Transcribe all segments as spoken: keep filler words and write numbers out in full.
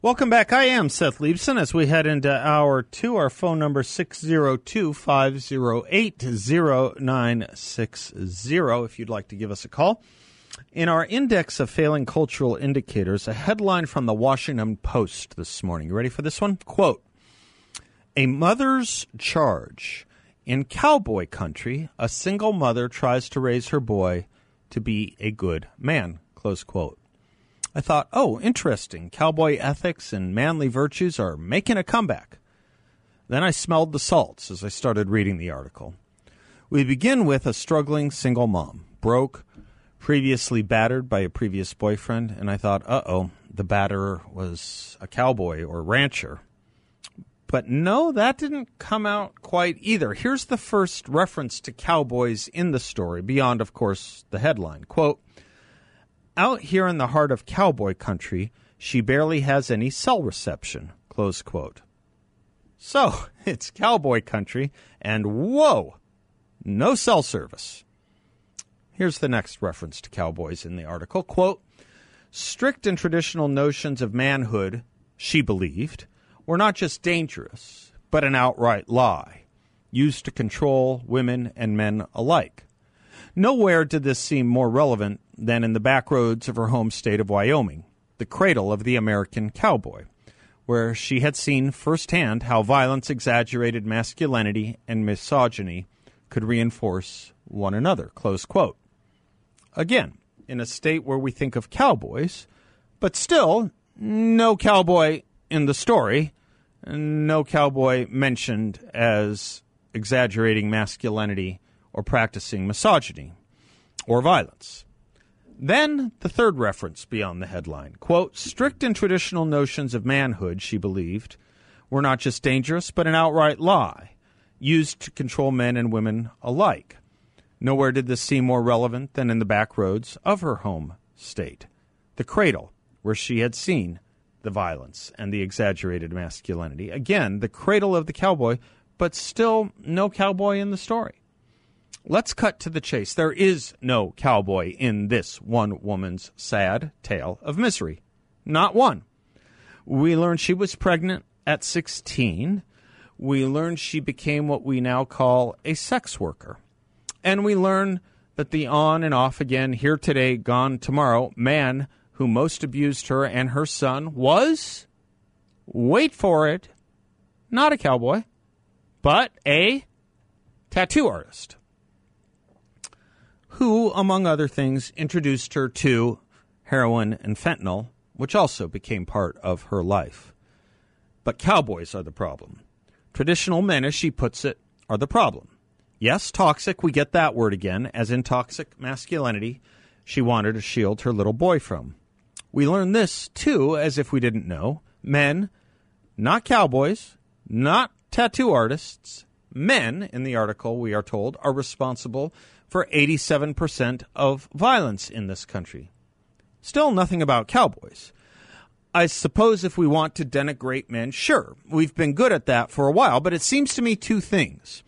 Welcome back. I am Seth Leibsohn. As we head into hour two, our phone number six oh two, five oh eight, oh nine six oh if you'd like to give us a call. In our index of failing cultural indicators, a headline from the Washington Post this morning. You ready for this one? Quote, "A mother's charge. In cowboy country, a single mother tries to raise her boy to be a good man." Close quote. I thought, oh, interesting. Cowboy ethics and manly virtues are making a comeback. Then I smelled the salts as I started reading the article. We begin with a struggling single mom, broke, previously battered by a previous boyfriend, and I thought, uh-oh, the batterer was a cowboy or rancher. But no, that didn't come out quite either. Here's the first reference to cowboys in the story, beyond, of course, the headline. Quote, "Out here in the heart of cowboy country, she barely has any cell reception." Close quote. So it's cowboy country, and whoa, no cell service. Here's the next reference to cowboys in the article. Quote, "Strict and traditional notions of manhood, she believed, were not just dangerous, but an outright lie, used to control women and men alike. Nowhere did this seem more relevant than in the back roads of her home state of Wyoming, the cradle of the American cowboy, where she had seen firsthand how violence, exaggerated masculinity, and misogyny could reinforce one another." Close quote. Again, in a state where we think of cowboys, but still no cowboy in the story, no cowboy mentioned as exaggerating masculinity or practicing misogyny or violence. Then the third reference beyond the headline, quote, "Strict and traditional notions of manhood, she believed, were not just dangerous, but an outright lie, used to control men and women alike. Nowhere did this seem more relevant than in the back roads of her home state, the cradle where she had seen the violence and the exaggerated masculinity." Again, the cradle of the cowboy, but still no cowboy in the story. Let's cut to the chase. There is no cowboy in this one woman's sad tale of misery. Not one. We learned she was pregnant at sixteen. We learned she became what we now call a sex worker. And we learn that the on and off again, here today, gone tomorrow, man who most abused her and her son was, wait for it, not a cowboy, but a tattoo artist, who, among other things, introduced her to heroin and fentanyl, which also became part of her life. But cowboys are the problem. Traditional men, as she puts it, are the problem. Yes, toxic, we get that word again, as in toxic masculinity she wanted to shield her little boy from. We learn this, too, as if we didn't know. Men, not cowboys, not tattoo artists, men, in the article we are told, are responsible for eighty-seven percent of violence in this country. Still nothing about cowboys. I suppose if we want to denigrate men, sure, we've been good at that for a while, but it seems to me two things.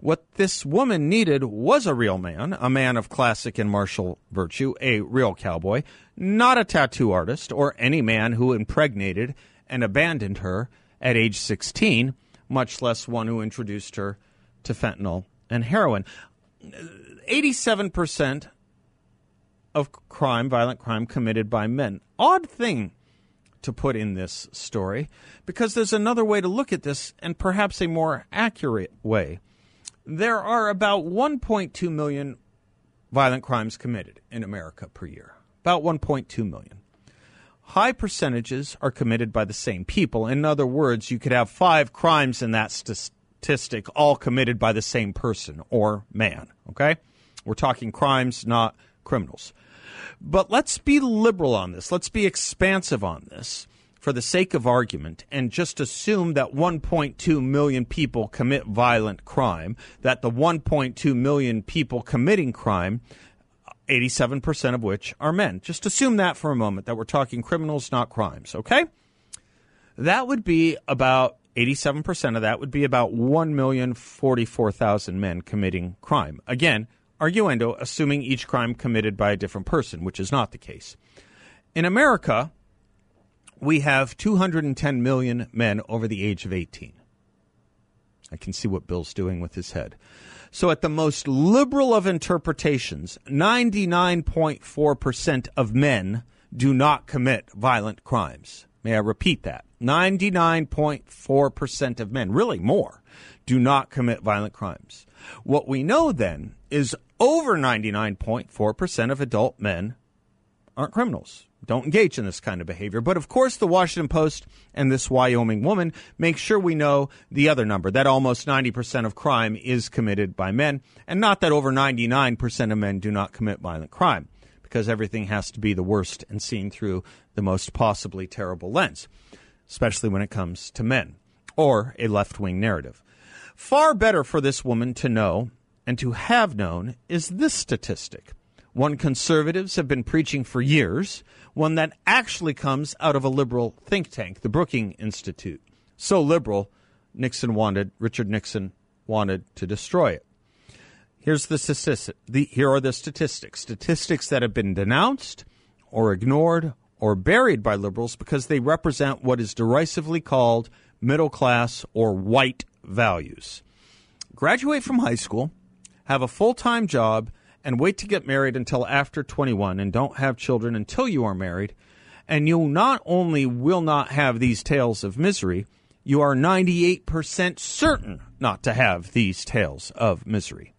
What this woman needed was a real man, a man of classic and martial virtue, a real cowboy, not a tattoo artist or any man who impregnated and abandoned her at age sixteen, much less one who introduced her to fentanyl and heroin. eighty-seven percent of crime, violent crime, committed by men. Odd thing to put in this story, because there's another way to look at this, and perhaps a more accurate way. There are about one point two million violent crimes committed in America per year. About one point two million. High percentages are committed by the same people. In other words, you could have five crimes in that statistic. statistic, all committed by the same person or man, okay? We're talking crimes, not criminals. But let's be liberal on this. Let's be expansive on this for the sake of argument and just assume that one point two million people commit violent crime, that the one point two million people committing crime, eighty-seven percent of which are men. Just assume that for a moment, that we're talking criminals, not crimes, okay? That would be about eighty-seven percent of that would be about one million forty-four thousand men committing crime. Again, arguendo, assuming each crime committed by a different person, which is not the case. In America, we have two hundred ten million men over the age of eighteen. I can see what Bill's doing with his head. So at the most liberal of interpretations, ninety-nine point four percent of men do not commit violent crimes. May I repeat that? ninety-nine point four percent of men, really more, do not commit violent crimes. What we know then is over ninety-nine point four percent of adult men aren't criminals, don't engage in this kind of behavior. But of course, the Washington Post and this Wyoming woman make sure we know the other number, that almost ninety percent of crime is committed by men, and not that over ninety-nine percent of men do not commit violent crime, because everything has to be the worst and seen through the most possibly terrible lens, especially when it comes to men or a left-wing narrative. Far better for this woman to know and to have known is this statistic, one conservatives have been preaching for years, one that actually comes out of a liberal think tank, the Brookings Institute. So liberal, Nixon wanted, Richard Nixon wanted to destroy it. Here's the statistic. The, here are the statistics, statistics that have been denounced or ignored or buried by liberals because they represent what is derisively called middle class or white values. Graduate from high school, have a full-time job, and wait to get married until after twenty-one, and don't have children until you are married, and you not only will not have these tales of misery, you are ninety-eight percent certain not to have these tales of misery.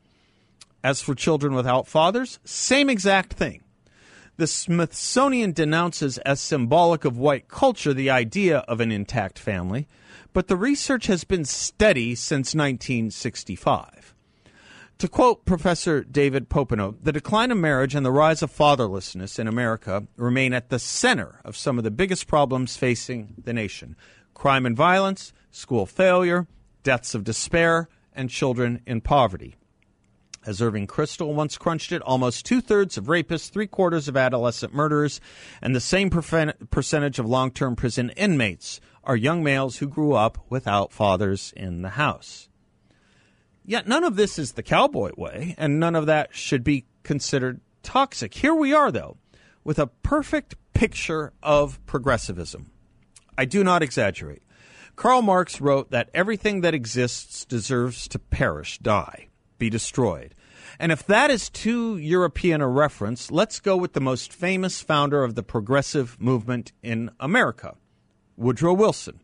As for children without fathers, same exact thing. The Smithsonian denounces as symbolic of white culture the idea of an intact family, but the research has been steady since nineteen sixty-five. To quote Professor David Popeno, the decline of marriage and the rise of fatherlessness in America remain at the center of some of the biggest problems facing the nation. Crime and violence, school failure, deaths of despair, and children in poverty. As Irving Kristol once crunched it, almost two-thirds of rapists, three-quarters of adolescent murderers, and the same perfe- percentage of long-term prison inmates are young males who grew up without fathers in the house. Yet none of this is the cowboy way, and none of that should be considered toxic. Here we are, though, with a perfect picture of progressivism. I do not exaggerate. Karl Marx wrote that everything that exists deserves to perish, die, be destroyed. And if that is too European a reference, let's go with the most famous founder of the progressive movement in America, Woodrow Wilson,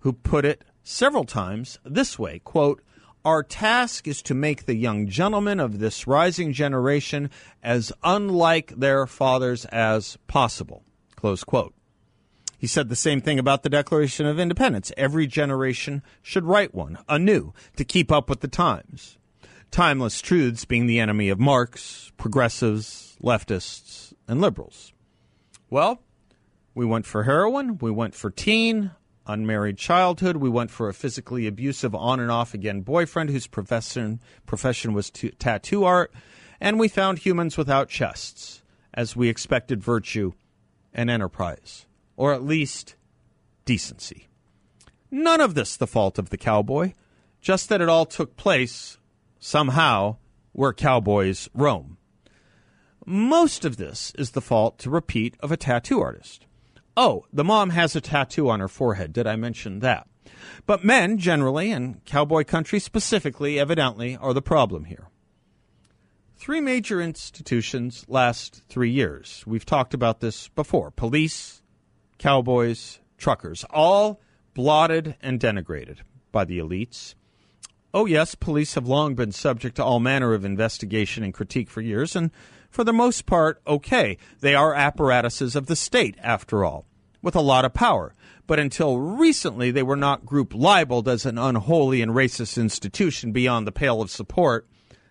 who put it several times this way, quote, "Our task is to make the young gentlemen of this rising generation as unlike their fathers as possible," close quote. He said the same thing about the Declaration of Independence. Every generation should write one anew to keep up with the times. Timeless truths being the enemy of Marx, progressives, leftists, and liberals. Well, we went for heroin, we went for teen, unmarried childhood. We went for a physically abusive on and off again boyfriend whose profession, profession was t- tattoo art. And we found humans without chests as we expected virtue and enterprise, or at least decency. None of this the fault of the cowboy, just that it all took place somehow where cowboys roam. Most of this is the fault, to repeat, of a tattoo artist. Oh, the mom has a tattoo on her forehead. Did I mention that? But men generally, and cowboy country specifically, evidently, are the problem here. Three major institutions last three years. We've talked about this before. Police, cowboys, truckers, all blotted and denigrated by the elites. Oh, yes, police have long been subject to all manner of investigation and critique for years, and for the most part, okay, they are apparatuses of the state, after all, with a lot of power. But until recently, they were not group libeled as an unholy and racist institution beyond the pale of support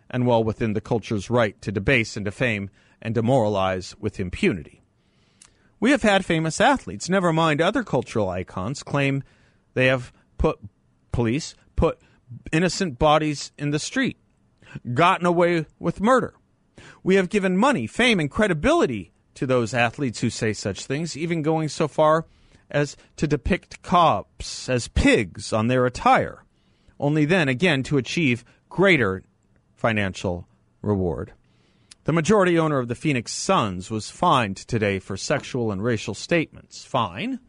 and well within the culture's right to debase and defame and demoralize with impunity. We have had famous athletes, never mind other cultural icons, claim they have put police, put innocent bodies in the street, gotten away with murder. We have given money, fame, and credibility to those athletes who say such things, even going so far as to depict cops as pigs on their attire, only then again to achieve greater financial reward. The majority owner of the Phoenix Suns was fined today for sexual and racial statements. Fine,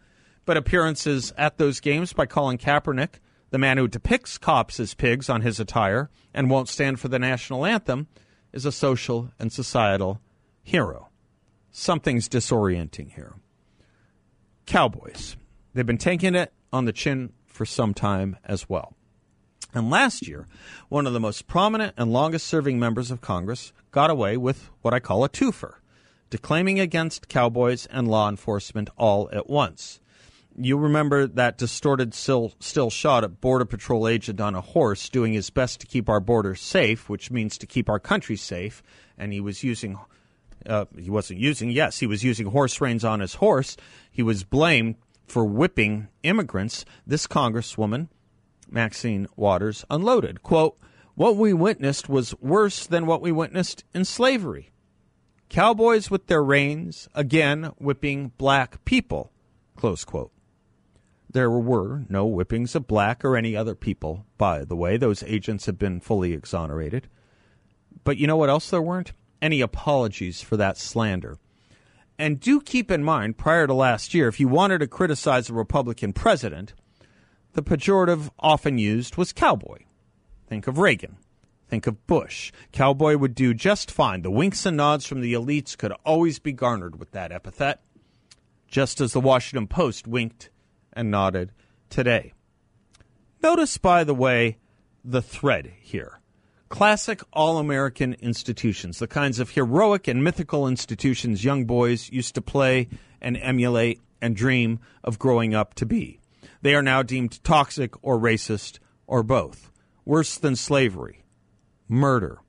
but appearances at those games by Colin Kaepernick, the man who depicts cops as pigs on his attire and won't stand for the national anthem, is a social and societal hero. Something's disorienting here. Cowboys. They've been taking it on the chin for some time as well. And last year, one of the most prominent and longest-serving members of Congress got away with what I call a twofer, declaiming against cowboys and law enforcement all at once. You remember that distorted still, still shot at Border Patrol agent on a horse doing his best to keep our border safe, which means to keep our country safe, and he was using... Uh, he wasn't using, yes, he was using horse reins on his horse. He was blamed for whipping immigrants. This Congresswoman, Maxine Waters, unloaded. Quote, "What we witnessed was worse than what we witnessed in slavery. Cowboys with their reins, again, whipping black people." Close quote. There were no whippings of black or any other people, by the way. Those agents have been fully exonerated. But you know what else there weren't? Any apologies for that slander. And do keep in mind, prior to last year, if you wanted to criticize a Republican president, the pejorative often used was cowboy. Think of Reagan. Think of Bush. Cowboy would do just fine. The winks and nods from the elites could always be garnered with that epithet, just as the Washington Post winked and nodded today. Notice, by the way, the thread here. Classic all-American institutions, the kinds of heroic and mythical institutions young boys used to play and emulate and dream of growing up to be. They are now deemed toxic or racist or both. Worse than slavery, murder.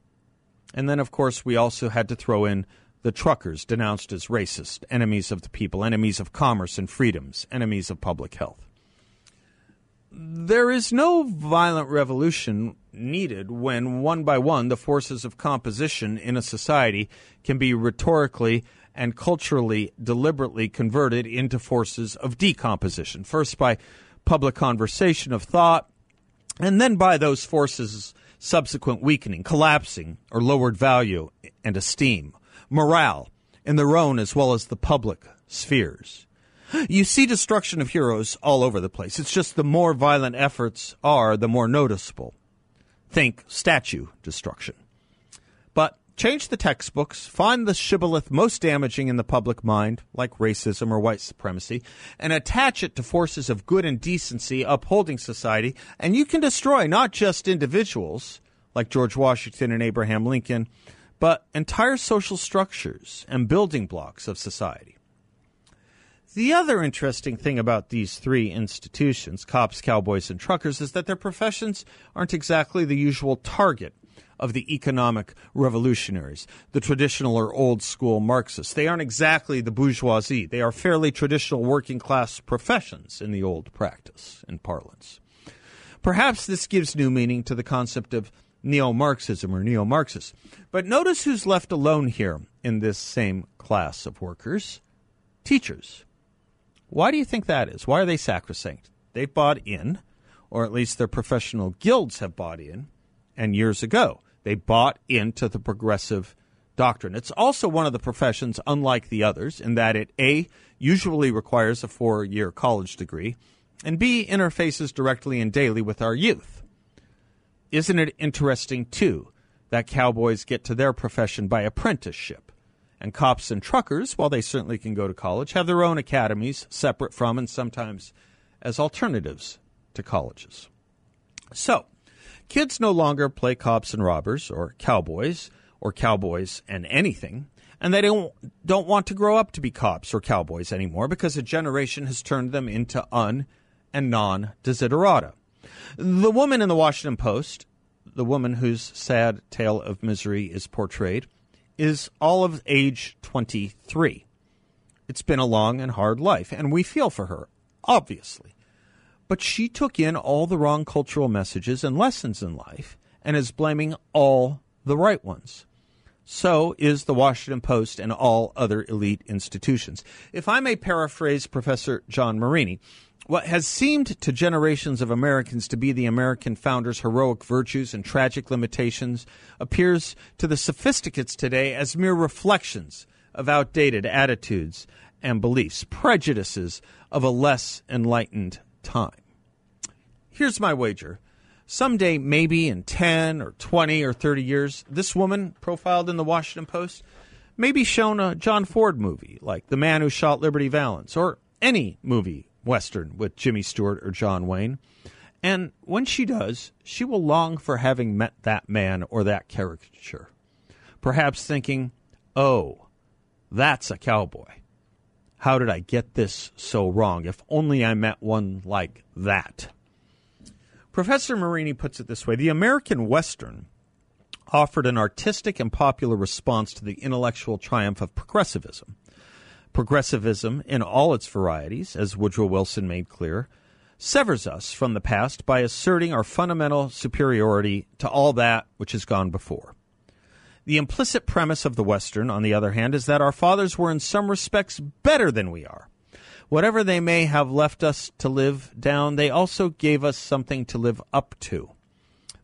And then, of course, we also had to throw in the truckers, denounced as racist, enemies of the people, enemies of commerce and freedoms, enemies of public health. There is no violent revolution needed when one by one the forces of composition in a society can be rhetorically and culturally deliberately converted into forces of decomposition, first by public conversation of thought, and then by those forces' subsequent weakening, collapsing, or lowered value and esteem, morale in their own as well as the public spheres. You see destruction of heroes all over the place. It's just the more violent efforts are, the more noticeable. Think statue destruction. But change the textbooks, find the shibboleth most damaging in the public mind, like racism or white supremacy, and attach it to forces of good and decency upholding society, and you can destroy not just individuals, like George Washington and Abraham Lincoln, but entire social structures and building blocks of society. The other interesting thing about these three institutions, cops, cowboys, and truckers, is that their professions aren't exactly the usual target of the economic revolutionaries, the traditional or old-school Marxists. They aren't exactly the bourgeoisie. They are fairly traditional working-class professions in the old practice and parlance. Perhaps this gives new meaning to the concept of neo-Marxism or neo-Marxist. But notice who's left alone here in this same class of workers: teachers. Why do you think that is? Why are they sacrosanct? They've bought in, or at least their professional guilds have bought in, and years ago they bought into the progressive doctrine. It's also one of the professions, unlike the others, in that it, A, usually requires a four-year college degree, and B, interfaces directly and daily with our youth. Isn't it interesting, too, that cowboys get to their profession by apprenticeship? And cops and truckers, while they certainly can go to college, have their own academies separate from and sometimes as alternatives to colleges. So, kids no longer play cops and robbers or cowboys or cowboys and anything, and they don't, don't want to grow up to be cops or cowboys anymore because a generation has turned them into un- and non-desiderata. The woman in the Washington Post, the woman whose sad tale of misery is portrayed, is all of age twenty-three. It's been a long and hard life, and we feel for her, obviously. But she took in all the wrong cultural messages and lessons in life and is blaming all the right ones. So is the Washington Post and all other elite institutions. If I may paraphrase Professor John Marini, what has seemed to generations of Americans to be the American founders' heroic virtues and tragic limitations appears to the sophisticates today as mere reflections of outdated attitudes and beliefs, prejudices of a less enlightened time. Here's my wager. Someday, maybe in ten or twenty or thirty years, this woman profiled in the Washington Post may be shown a John Ford movie like The Man Who Shot Liberty Valance, or any movie Western with Jimmy Stewart or John Wayne. And when she does, she will long for having met that man or that caricature, perhaps thinking, oh, that's a cowboy. How did I get this so wrong? If only I met one like that. Professor Marini puts it this way. The American Western offered an artistic and popular response to the intellectual triumph of progressivism. Progressivism, in all its varieties, as Woodrow Wilson made clear, severs us from the past by asserting our fundamental superiority to all that which has gone before. The implicit premise of the Western, on the other hand, is that our fathers were in some respects better than we are. Whatever they may have left us to live down, they also gave us something to live up to.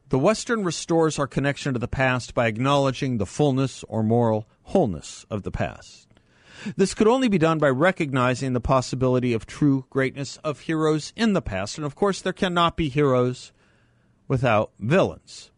The Western restores our connection to the past by acknowledging the fullness or moral wholeness of the past. This could only be done by recognizing the possibility of true greatness of heroes in the past. And, of course, there cannot be heroes without villains.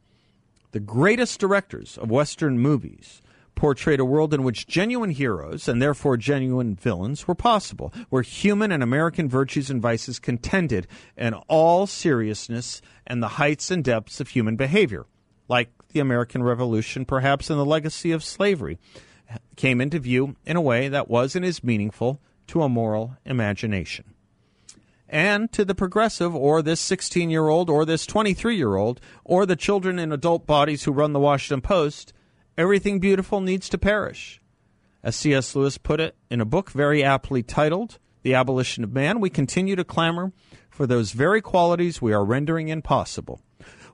The greatest directors of Western movies portrayed a world in which genuine heroes and therefore genuine villains were possible, where human and American virtues and vices contended in all seriousness and the heights and depths of human behavior, like the American Revolution, perhaps, and the legacy of slavery, came into view in a way that was and is meaningful to a moral imagination. And to the progressive, or this sixteen-year-old, or this twenty-three-year-old, or the children in adult bodies who run the Washington Post, everything beautiful needs to perish. As C S Lewis put it in a book very aptly titled, The Abolition of Man, we continue to clamor for those very qualities we are rendering impossible.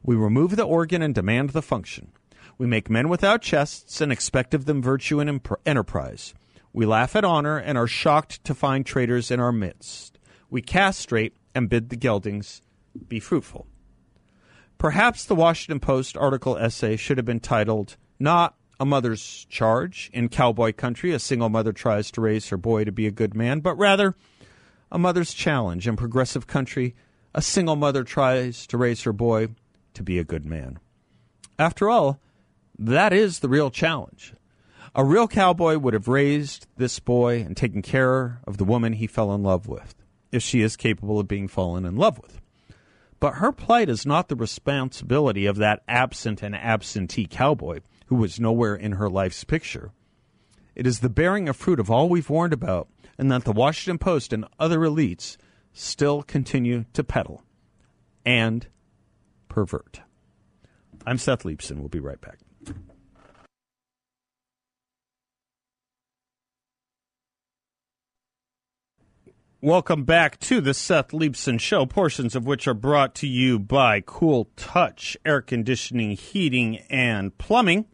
We remove the organ and demand the function. We make men without chests and expect of them virtue and imp- enterprise. We laugh at honor and are shocked to find traitors in our midst. We castrate and bid the geldings be fruitful. Perhaps the Washington Post article essay should have been titled, Not a Mother's Charge in Cowboy Country, a single mother tries to raise her boy to be a good man, but rather a mother's challenge in progressive country, a single mother tries to raise her boy to be a good man. After all, that is the real challenge. A real cowboy would have raised this boy and taken care of the woman he fell in love with, if she is capable of being fallen in love with. But her plight is not the responsibility of that absent and absentee cowboy, who was nowhere in her life's picture. It is the bearing of fruit of all we've warned about, and that the Washington Post and other elites still continue to peddle and pervert. I'm Seth Leibsohn. We'll be right back. Welcome back to the Seth Leibsohn Show, portions of which are brought to you by Cool Touch Air Conditioning, Heating, and Plumbing.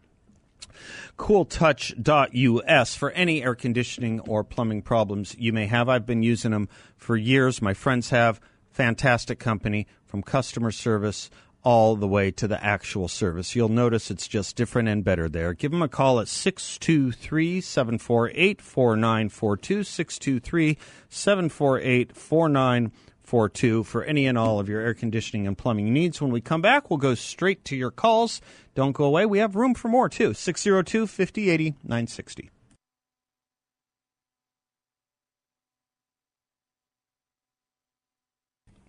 cool touch dot u s for any air conditioning or plumbing problems you may have. I've been using them for years. My friends have. Fantastic company, from customer service all the way to the actual service. You'll notice it's just different and better there. Give them a call at six two three, seven four eight, four nine four two, six two three, seven four eight, four nine four two for any and all of your air conditioning and plumbing needs. When we come back, we'll go straight to your calls. Don't go away. We have room for more, too. six oh two, five oh eight oh, nine six oh.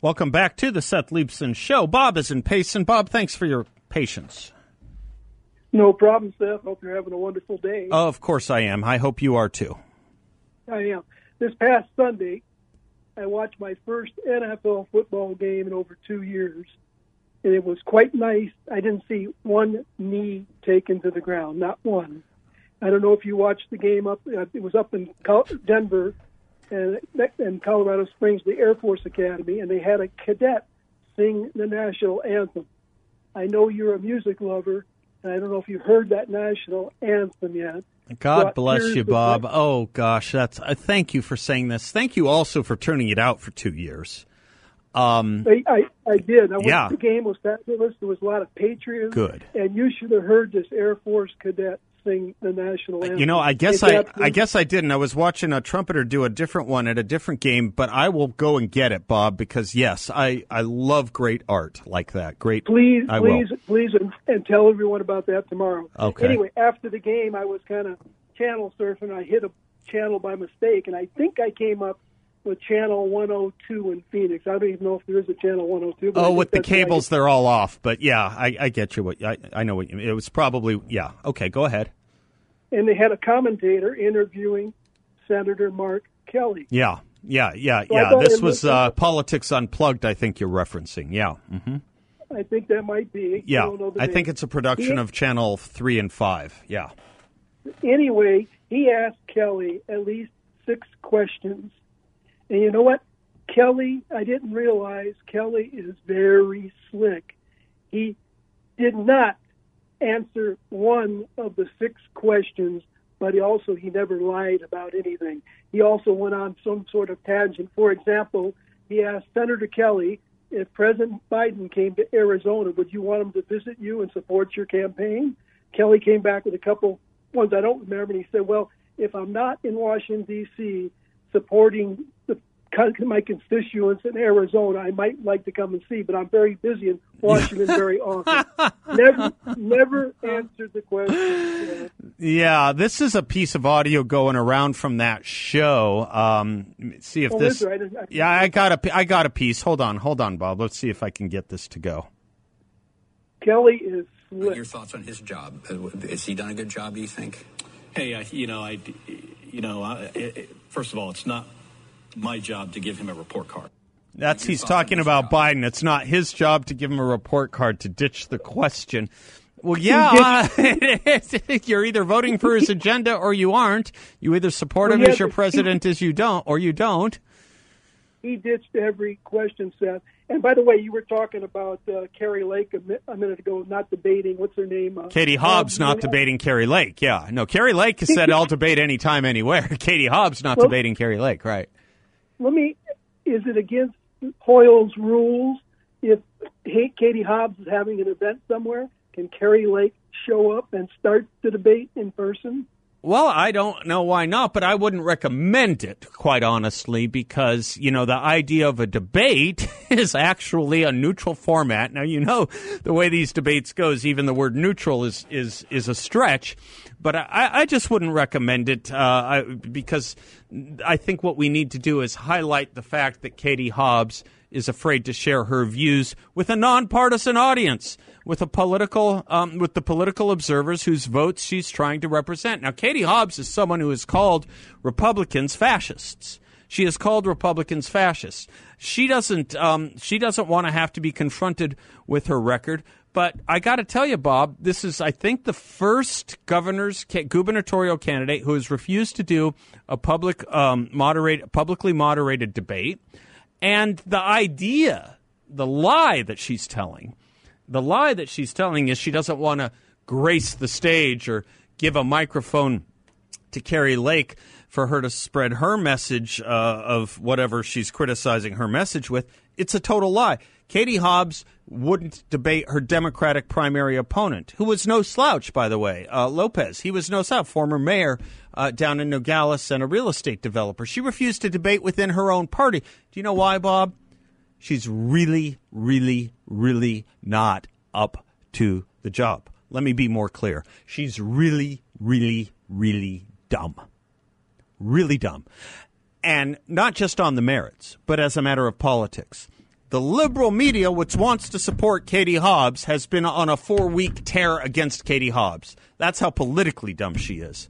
Welcome back to the Seth Leibsohn Show. Bob is in Payson. Bob, thanks for your patience. No problem, Seth. Hope you're having a wonderful day. Oh, of course I am. I hope you are, too. I am. This past Sunday, I watched my first N F L football game in over two years, and it was quite nice. I didn't see one knee taken to the ground, not one. I don't know if you watched the game up. It was up in Denver and in Colorado Springs, the Air Force Academy, and they had a cadet sing the national anthem. I know you're a music lover, and I don't know if you heard that national anthem yet. God bless you, Bob. Oh, gosh, that's. Uh, thank you for saying this. Thank you also for turning it out for two years. Um, I, I, I did. I yeah. went to the game. It was fabulous. There was a lot of patriotism. Good. And you should have heard this Air Force cadet sing the national anthem. You know, I guess I, I guess I didn't. I was watching a trumpeter do a different one at a different game, but I will go and get it, Bob, because, yes, I, I love great art like that. Great. Please, I please, will. please, and, and tell everyone about that tomorrow. Okay. Anyway, after the game, I was kind of channel surfing. I hit a channel by mistake, and I think I came up with channel one oh two in Phoenix. I don't even know if there is a channel one oh two. But oh, with the cables, they're all off. But yeah, I, I get you. What I, I know what you mean. It was probably, yeah. Okay, go ahead. And they had a commentator interviewing Senator Mark Kelly. Yeah, yeah, yeah, so yeah. This was uh, Politics Unplugged, I think you're referencing. Yeah. Mm-hmm. I think that might be. Yeah, I, don't know the I think it's a production he, of Channel three and five. Yeah. Anyway, he asked Kelly at least six questions. And you know what? Kelly, I didn't realize Kelly is very slick. He did not answer one of the six questions, but he also he never lied about anything. He also went on some sort of tangent. For example, he asked Senator Kelly, if President Biden came to Arizona, would you want him to visit you and support your campaign? Kelly came back with a couple ones I don't remember, and he said, well, if I'm not in Washington, D C, supporting the, my constituents in Arizona, I might like to come and see, but I'm very busy in Washington very often. Never, never answered the question. Yeah, this is a piece of audio going around from that show. Um, see if oh, this. Right. I, I, yeah, I got a, I got a piece. Hold on, hold on, Bob. Let's see if I can get this to go. Kelly is slick. Your thoughts on his job? Has he done a good job? Do you think? Hey, uh, you know, I, you know, I, it, first of all, it's not my job to give him a report card. That's he's talking about job. Biden. It's not his job to give him a report card to ditch the question. Well, yeah, you're either voting for his agenda or you aren't. You either support him well, yeah, as your president he, as you don't, or you don't. He ditched every question, Seth. And by the way, you were talking about uh, Kari Lake a, mi- a minute ago, not debating, what's her name? Uh, Katie Hobbs uh, not yeah. debating Kari Lake, yeah. No, Kari Lake said, I'll debate anytime, anywhere. Katie Hobbs not well, debating Kari Lake, right. Let me, is it against Hoyle's rules if Katie Hobbs is having an event somewhere? Can Kari Lake show up and start the debate in person? Well, I don't know why not, but I wouldn't recommend it, quite honestly, because, you know, the idea of a debate is actually a neutral format. Now, you know, the way these debates goes, even the word neutral is is, is a stretch. But I, I just wouldn't recommend it uh, I, because I think what we need to do is highlight the fact that Katie Hobbs is afraid to share her views with a nonpartisan audience, with a political, um, with the political observers whose votes she's trying to represent. Now, Katie Hobbs is someone who has called Republicans fascists. She has called Republicans fascists. She doesn't, um, she doesn't want to have to be confronted with her record. But I got to tell you, Bob, this is, I think, the first governor's gubernatorial candidate who has refused to do a public, um, moderate, publicly moderated debate. And the idea, the lie that she's telling, the lie that she's telling is she doesn't want to grace the stage or give a microphone to Kari Lake for her to spread her message uh, of whatever she's criticizing her message with. It's a total lie. Katie Hobbs wouldn't debate her Democratic primary opponent, who was no slouch, by the way, uh, Lopez. He was no slouch, former mayor uh, down in Nogales and a real estate developer. She refused to debate within her own party. Do you know why, Bob? She's really, really, really not up to the job. Let me be more clear. She's really, really, really dumb. Really dumb. And not just on the merits, but as a matter of politics. The liberal media, which wants to support Katie Hobbs, has been on a four-week tear against Katie Hobbs. That's how politically dumb she is.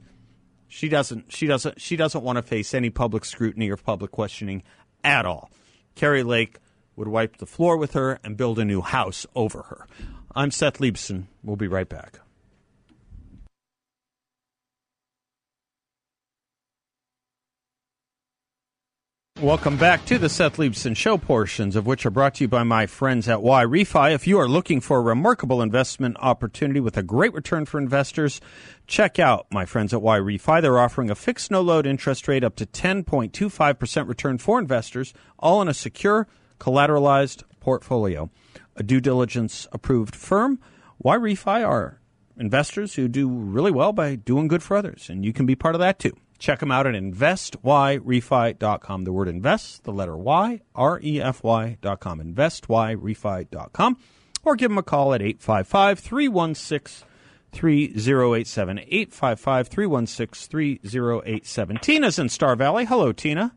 She doesn't, she doesn't, she doesn't want to face any public scrutiny or public questioning at all. Kari Lake would wipe the floor with her and build a new house over her. I'm Seth Leibsohn. We'll be right back. Welcome back to the Seth Leibsohn Show, portions of which are brought to you by my friends at Y-Refi. If you are looking for a remarkable investment opportunity with a great return for investors, check out my friends at Y-Refi. They're offering a fixed no-load interest rate up to ten point two five percent return for investors, all in a secure, collateralized portfolio. A due diligence-approved firm, Y-Refi are investors who do really well by doing good for others, and you can be part of that too. Check them out at invest y refi dot com. The word invest, the letter Y, R E F Y dot com. invest y refi dot com. Or give them a call at eight five five, three one six, three zero eight seven. eight five five, three one six, three zero eight seven. Tina's in Star Valley. Hello, Tina.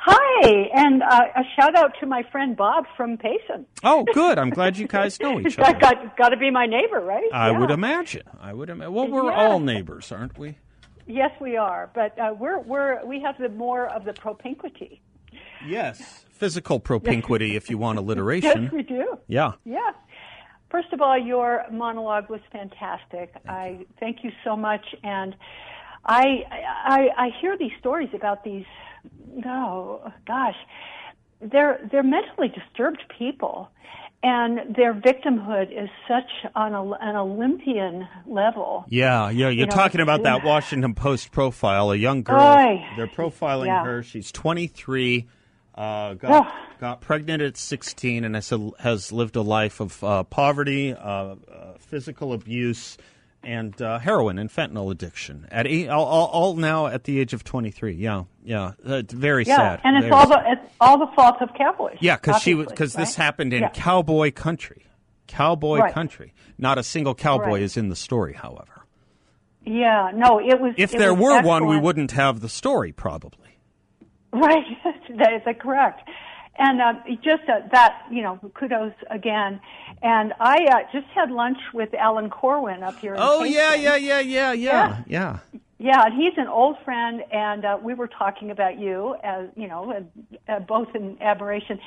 Hi, and uh, a shout-out to my friend Bob from Payson. Oh, good. I'm glad you guys know each other. Got, got to be my neighbor, right? I yeah. would imagine. I would imagine. Well, we're yeah. all neighbors, aren't we? Yes, we are, but uh, we're we're we have the more of the propinquity. Yes, physical propinquity, if you want alliteration. Yes, we do. Yeah. Yeah. First of all, your monologue was fantastic. Thank I you. Thank you so much, and I, I I hear these stories about these. No, gosh, they're they're mentally disturbed people, and their victimhood is such on a, an Olympian level. Yeah, yeah. You're you know, talking about that Washington Post profile, a young girl. Oy. They're profiling yeah. her. She's twenty-three, uh, got oh. got pregnant at sixteen, and has, has lived a life of uh, poverty, uh, uh, physical abuse, and uh, heroin and fentanyl addiction. At eight, all, all, all now at the age of twenty-three. Yeah, yeah, it's very yeah, sad. and it's very all sad. the it's all the fault of cowboys. Yeah, because she because right? this happened in yeah. cowboy country, cowboy right. country. Not a single cowboy right. is in the story, however. Yeah, no, it was. If it there was were excellent. one, we wouldn't have the story, probably. Right, that is correct. And uh, just uh, that, you know, kudos again. And I uh, just had lunch with Alan Korwin up here. In oh, yeah, yeah, yeah, yeah, yeah, yeah. Yeah, and he's an old friend, and uh, we were talking about you, as you know, and, uh, both in admiration.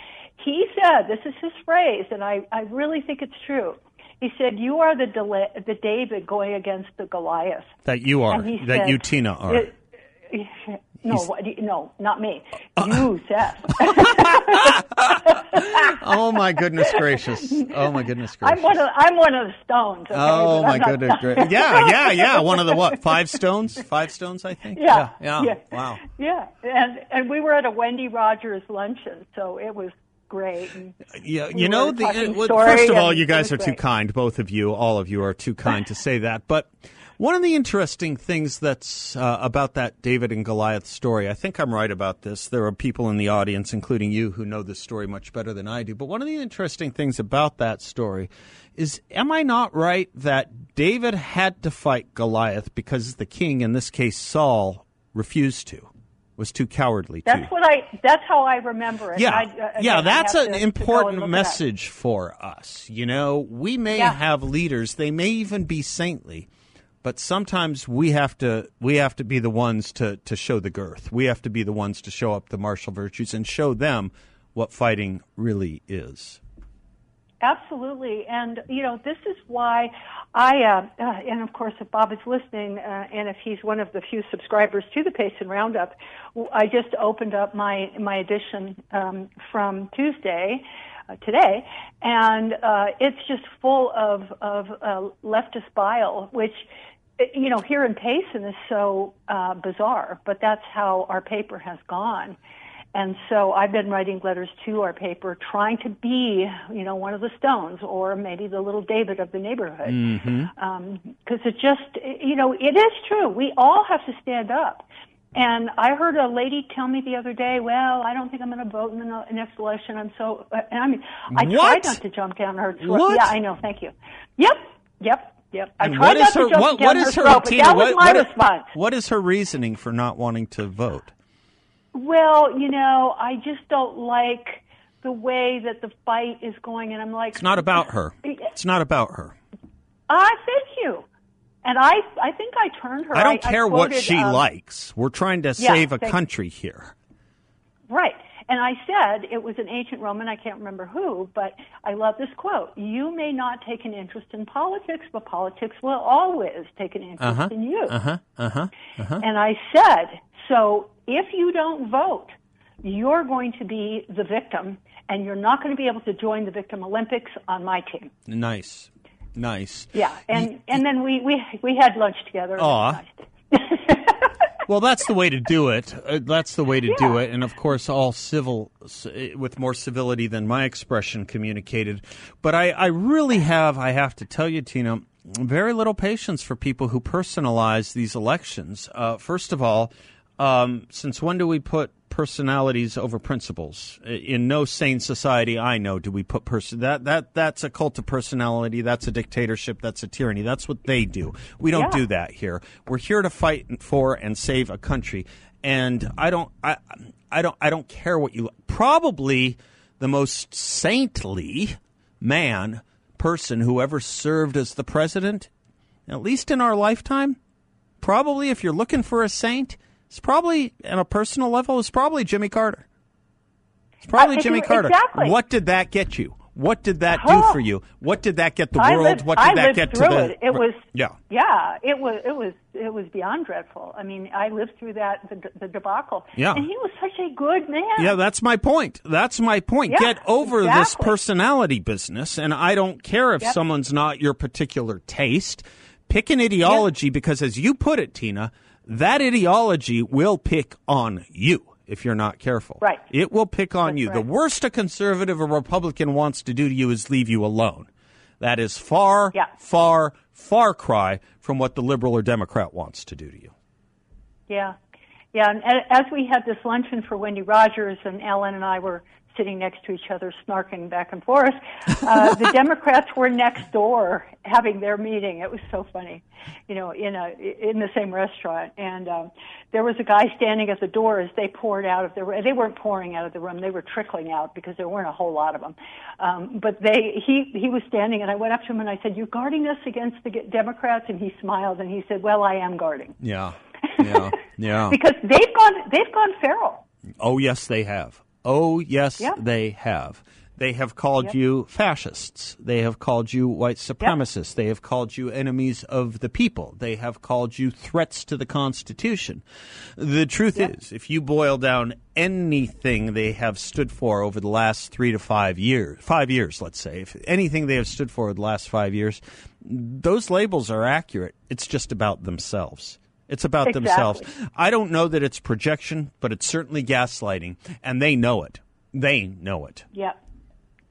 He said, this is his phrase, and I, I really think it's true. He said, you are the, Dele- the David going against the Goliath. That you are, that said, you, Tina, are. It, it, No, what, no, not me. You, Seth. Oh my goodness gracious! Oh my goodness gracious! I'm one of I'm one of the stones. Okay? Oh but my goodness gracious! Yeah, yeah, yeah. One of the what? Five stones? Five stones, I think. Yeah, yeah, yeah. yeah. Wow. Yeah, and and we were at a Wendy Rogers luncheon, so it was great. And yeah, you we know the it, well, first of all, you guys are great. too kind. Both of you, all of you, are too kind to say that, but. One of the interesting things that's uh, about that David and Goliath story, I think I'm right about this. There are people in the audience, including you, who know this story much better than I do. But one of the interesting things about that story is, am I not right that David had to fight Goliath because the king, in this case Saul, refused to? Was too cowardly. That's too. what I. That's how I remember it. Yeah, I, uh, yeah. That's an to, important to message for us. You know, we may yeah. have leaders; they may even be saintly. But sometimes we have to we have to be the ones to, to show the girth. We have to be the ones to show up the martial virtues and show them what fighting really is. Absolutely. And, you know, this is why I, uh, uh, and of course, if Bob is listening, uh, and if he's one of the few subscribers to the Payson Roundup, I just opened up my, my edition um, from Tuesday. Uh, today, and uh, it's just full of, of uh, leftist bile, which, you know, here in Payson is so uh, bizarre, but that's how our paper has gone. And so I've been writing letters to our paper trying to be, you know, one of the stones or maybe the little David of the neighborhood. Mm-hmm. Um, 'cause it just, you know, it is true. We all have to stand up. And I heard a lady tell me the other day, well, I don't think I'm going to vote in the next election. I'm so, uh, and I mean, I what? tried not to jump down her throat. What? Yeah, I know. Thank you. Yep, yep, yep. I and tried not her, to jump what, down what her, her throat, Tina, but that what, was my what is, response. What is her reasoning for not wanting to vote? Well, you know, I just don't like the way that the fight is going. And I'm like. It's not about her. It's not about her. I thank you. And I, I think I turned her. I don't I, care I quoted, what she um, likes. We're trying to save yeah, a country here. Right. And I said, it was an ancient Roman, I can't remember who, but I love this quote. You may not take an interest in politics, but politics will always take an interest uh-huh, in you. Uh-huh, uh-huh, uh-huh. And I said, so if you don't vote, you're going to be the victim, and you're not going to be able to join the Victim Olympics on my team. Nice. Nice. Yeah, and, you, and then we, we, we had lunch together. Aw. Well, that's the way to do it. Uh, that's the way to yeah. do it. And, of course, all civil – with more civility than my expression communicated. But I, I really have – I have to tell you, Tina, very little patience for people who personalize these elections. Uh, first of all, um, since when do we put personalities over principles? In no sane society I know do we put person – that that that's a cult of personality. That's a dictatorship. That's a tyranny. That's what they do. We don't yeah. do that here. We're here to fight for and save a country. And I don't I, – I don't, I don't care what you – probably the most saintly man – person who ever served as the president, at least in our lifetime, probably if you're looking for a saint, it's probably on a personal level, it's probably Jimmy Carter. It's probably uh, Jimmy you, Carter. Exactly. What did that get you? What did that oh, do for you? What did that get the I world? Lived, what did I that lived get through to the? It, it was yeah, yeah. It was it was it was beyond dreadful. I mean, I lived through that the, the debacle. Yeah, and he was such a good man. Yeah, that's my point. That's my point. Yeah, get over exactly. this personality business, and I don't care if yep. someone's not your particular taste. Pick an ideology yep. because, as you put it, Tina, that ideology will pick on you. If you're not careful, right, it will pick on That's you. Right. The worst a conservative or Republican wants to do to you is leave you alone. That is far, yeah. far, far cry from what the liberal or Democrat wants to do to you. Yeah. Yeah. And as we had this luncheon for Wendy Rogers, and Alan and I were sitting next to each other, snarking back and forth, uh, the Democrats were next door having their meeting. It was so funny, you know, in a in the same restaurant. And um, there was a guy standing at the door as they poured out of the room. They weren't pouring out of the room; they were trickling out because there weren't a whole lot of them. Um, but they he he was standing, and I went up to him and I said, "You're guarding us against the Democrats?" And he smiled and he said, "Well, I am guarding." Yeah, yeah, yeah. Because they've gone they've gone feral. Oh yes, they have. Oh, yes, yep. they have. They have called yep. you fascists. They have called you white supremacists. Yep. They have called you enemies of the people. They have called you threats to the Constitution. The truth yep. is, if you boil down anything they have stood for over the last three to five years, five years, let's say, if anything they have stood for over the last five years, those labels are accurate. It's just about themselves. It's about exactly. themselves. I don't know that it's projection, but it's certainly gaslighting, and they know it. They know it. Yep,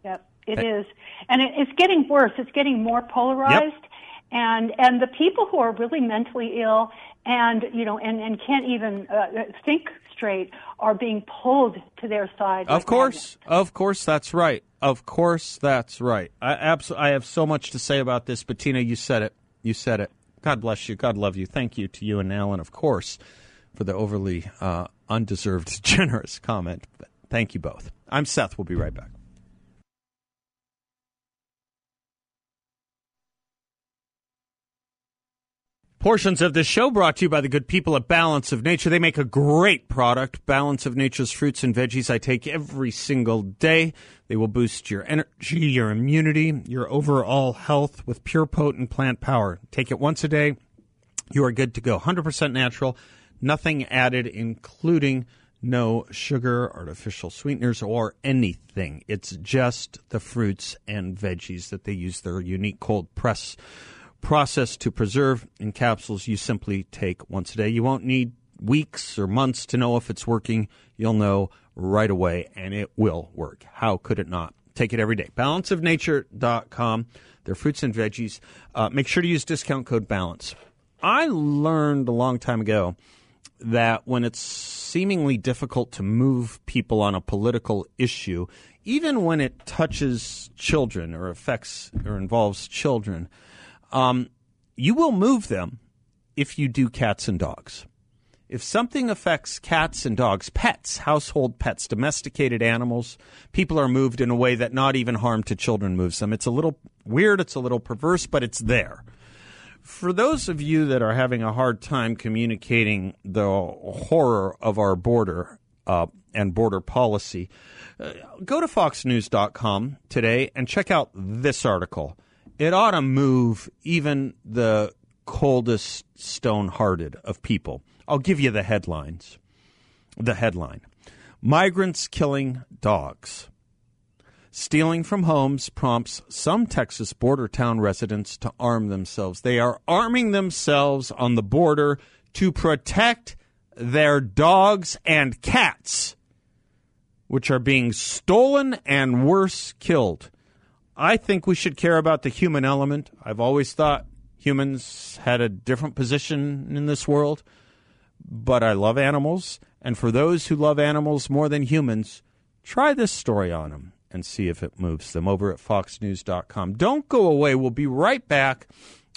yep, it hey. is. And it, it's getting worse. It's getting more polarized, yep. and and the people who are really mentally ill and, you know, and, and can't even uh, think straight are being pulled to their side. Of course. Magnets. Of course, that's right. Of course, that's right. I, abso- I have so much to say about this, but, Tina, you said it. You said it. God bless you. God love you. Thank you to you and Alan, of course, for the overly uh, undeserved, generous comment. But thank you both. I'm Seth. We'll be right back. Portions of this show brought to you by the good people at Balance of Nature. They make a great product. Balance of Nature's fruits and veggies I take every single day. They will boost your energy, your immunity, your overall health with pure potent plant power. Take it once a day. You are good to go. one hundred percent natural. Nothing added, including no sugar, artificial sweeteners, or anything. It's just the fruits and veggies that they use their unique cold press process to preserve in capsules you simply take once a day. You won't need weeks or months to know if it's working. You'll know right away, and it will work. How could it not? Take it every day. balance of nature dot com. Their fruits and veggies. Uh, make sure to use discount code BALANCE. I learned a long time ago that when it's seemingly difficult to move people on a political issue, even when it touches children or affects or involves children, Um, you will move them if you do cats and dogs. If something affects cats and dogs, pets, household pets, domesticated animals, people are moved in a way that not even harm to children moves them. It's a little weird. It's a little perverse, but it's there. For those of you that are having a hard time communicating the horror of our border uh, and border policy, uh, go to fox news dot com today and check out this article. It ought to move even the coldest, stone-hearted of people. I'll give you the headlines. The headline. Migrants killing dogs. Stealing from homes prompts some Texas border town residents to arm themselves. They are arming themselves on the border to protect their dogs and cats, which are being stolen and, worse, killed. I think we should care about the human element. I've always thought humans had a different position in this world, but I love animals. And for those who love animals more than humans, try this story on them and see if it moves them over at fox news dot com. Don't go away. We'll be right back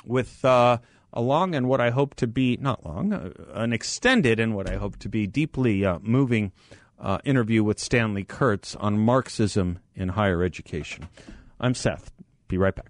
with uh, a long and what I hope to be, not long, uh, an extended and what I hope to be deeply uh, moving uh, interview with Stanley Kurtz on Marxism in higher education. I'm Seth. Be right back.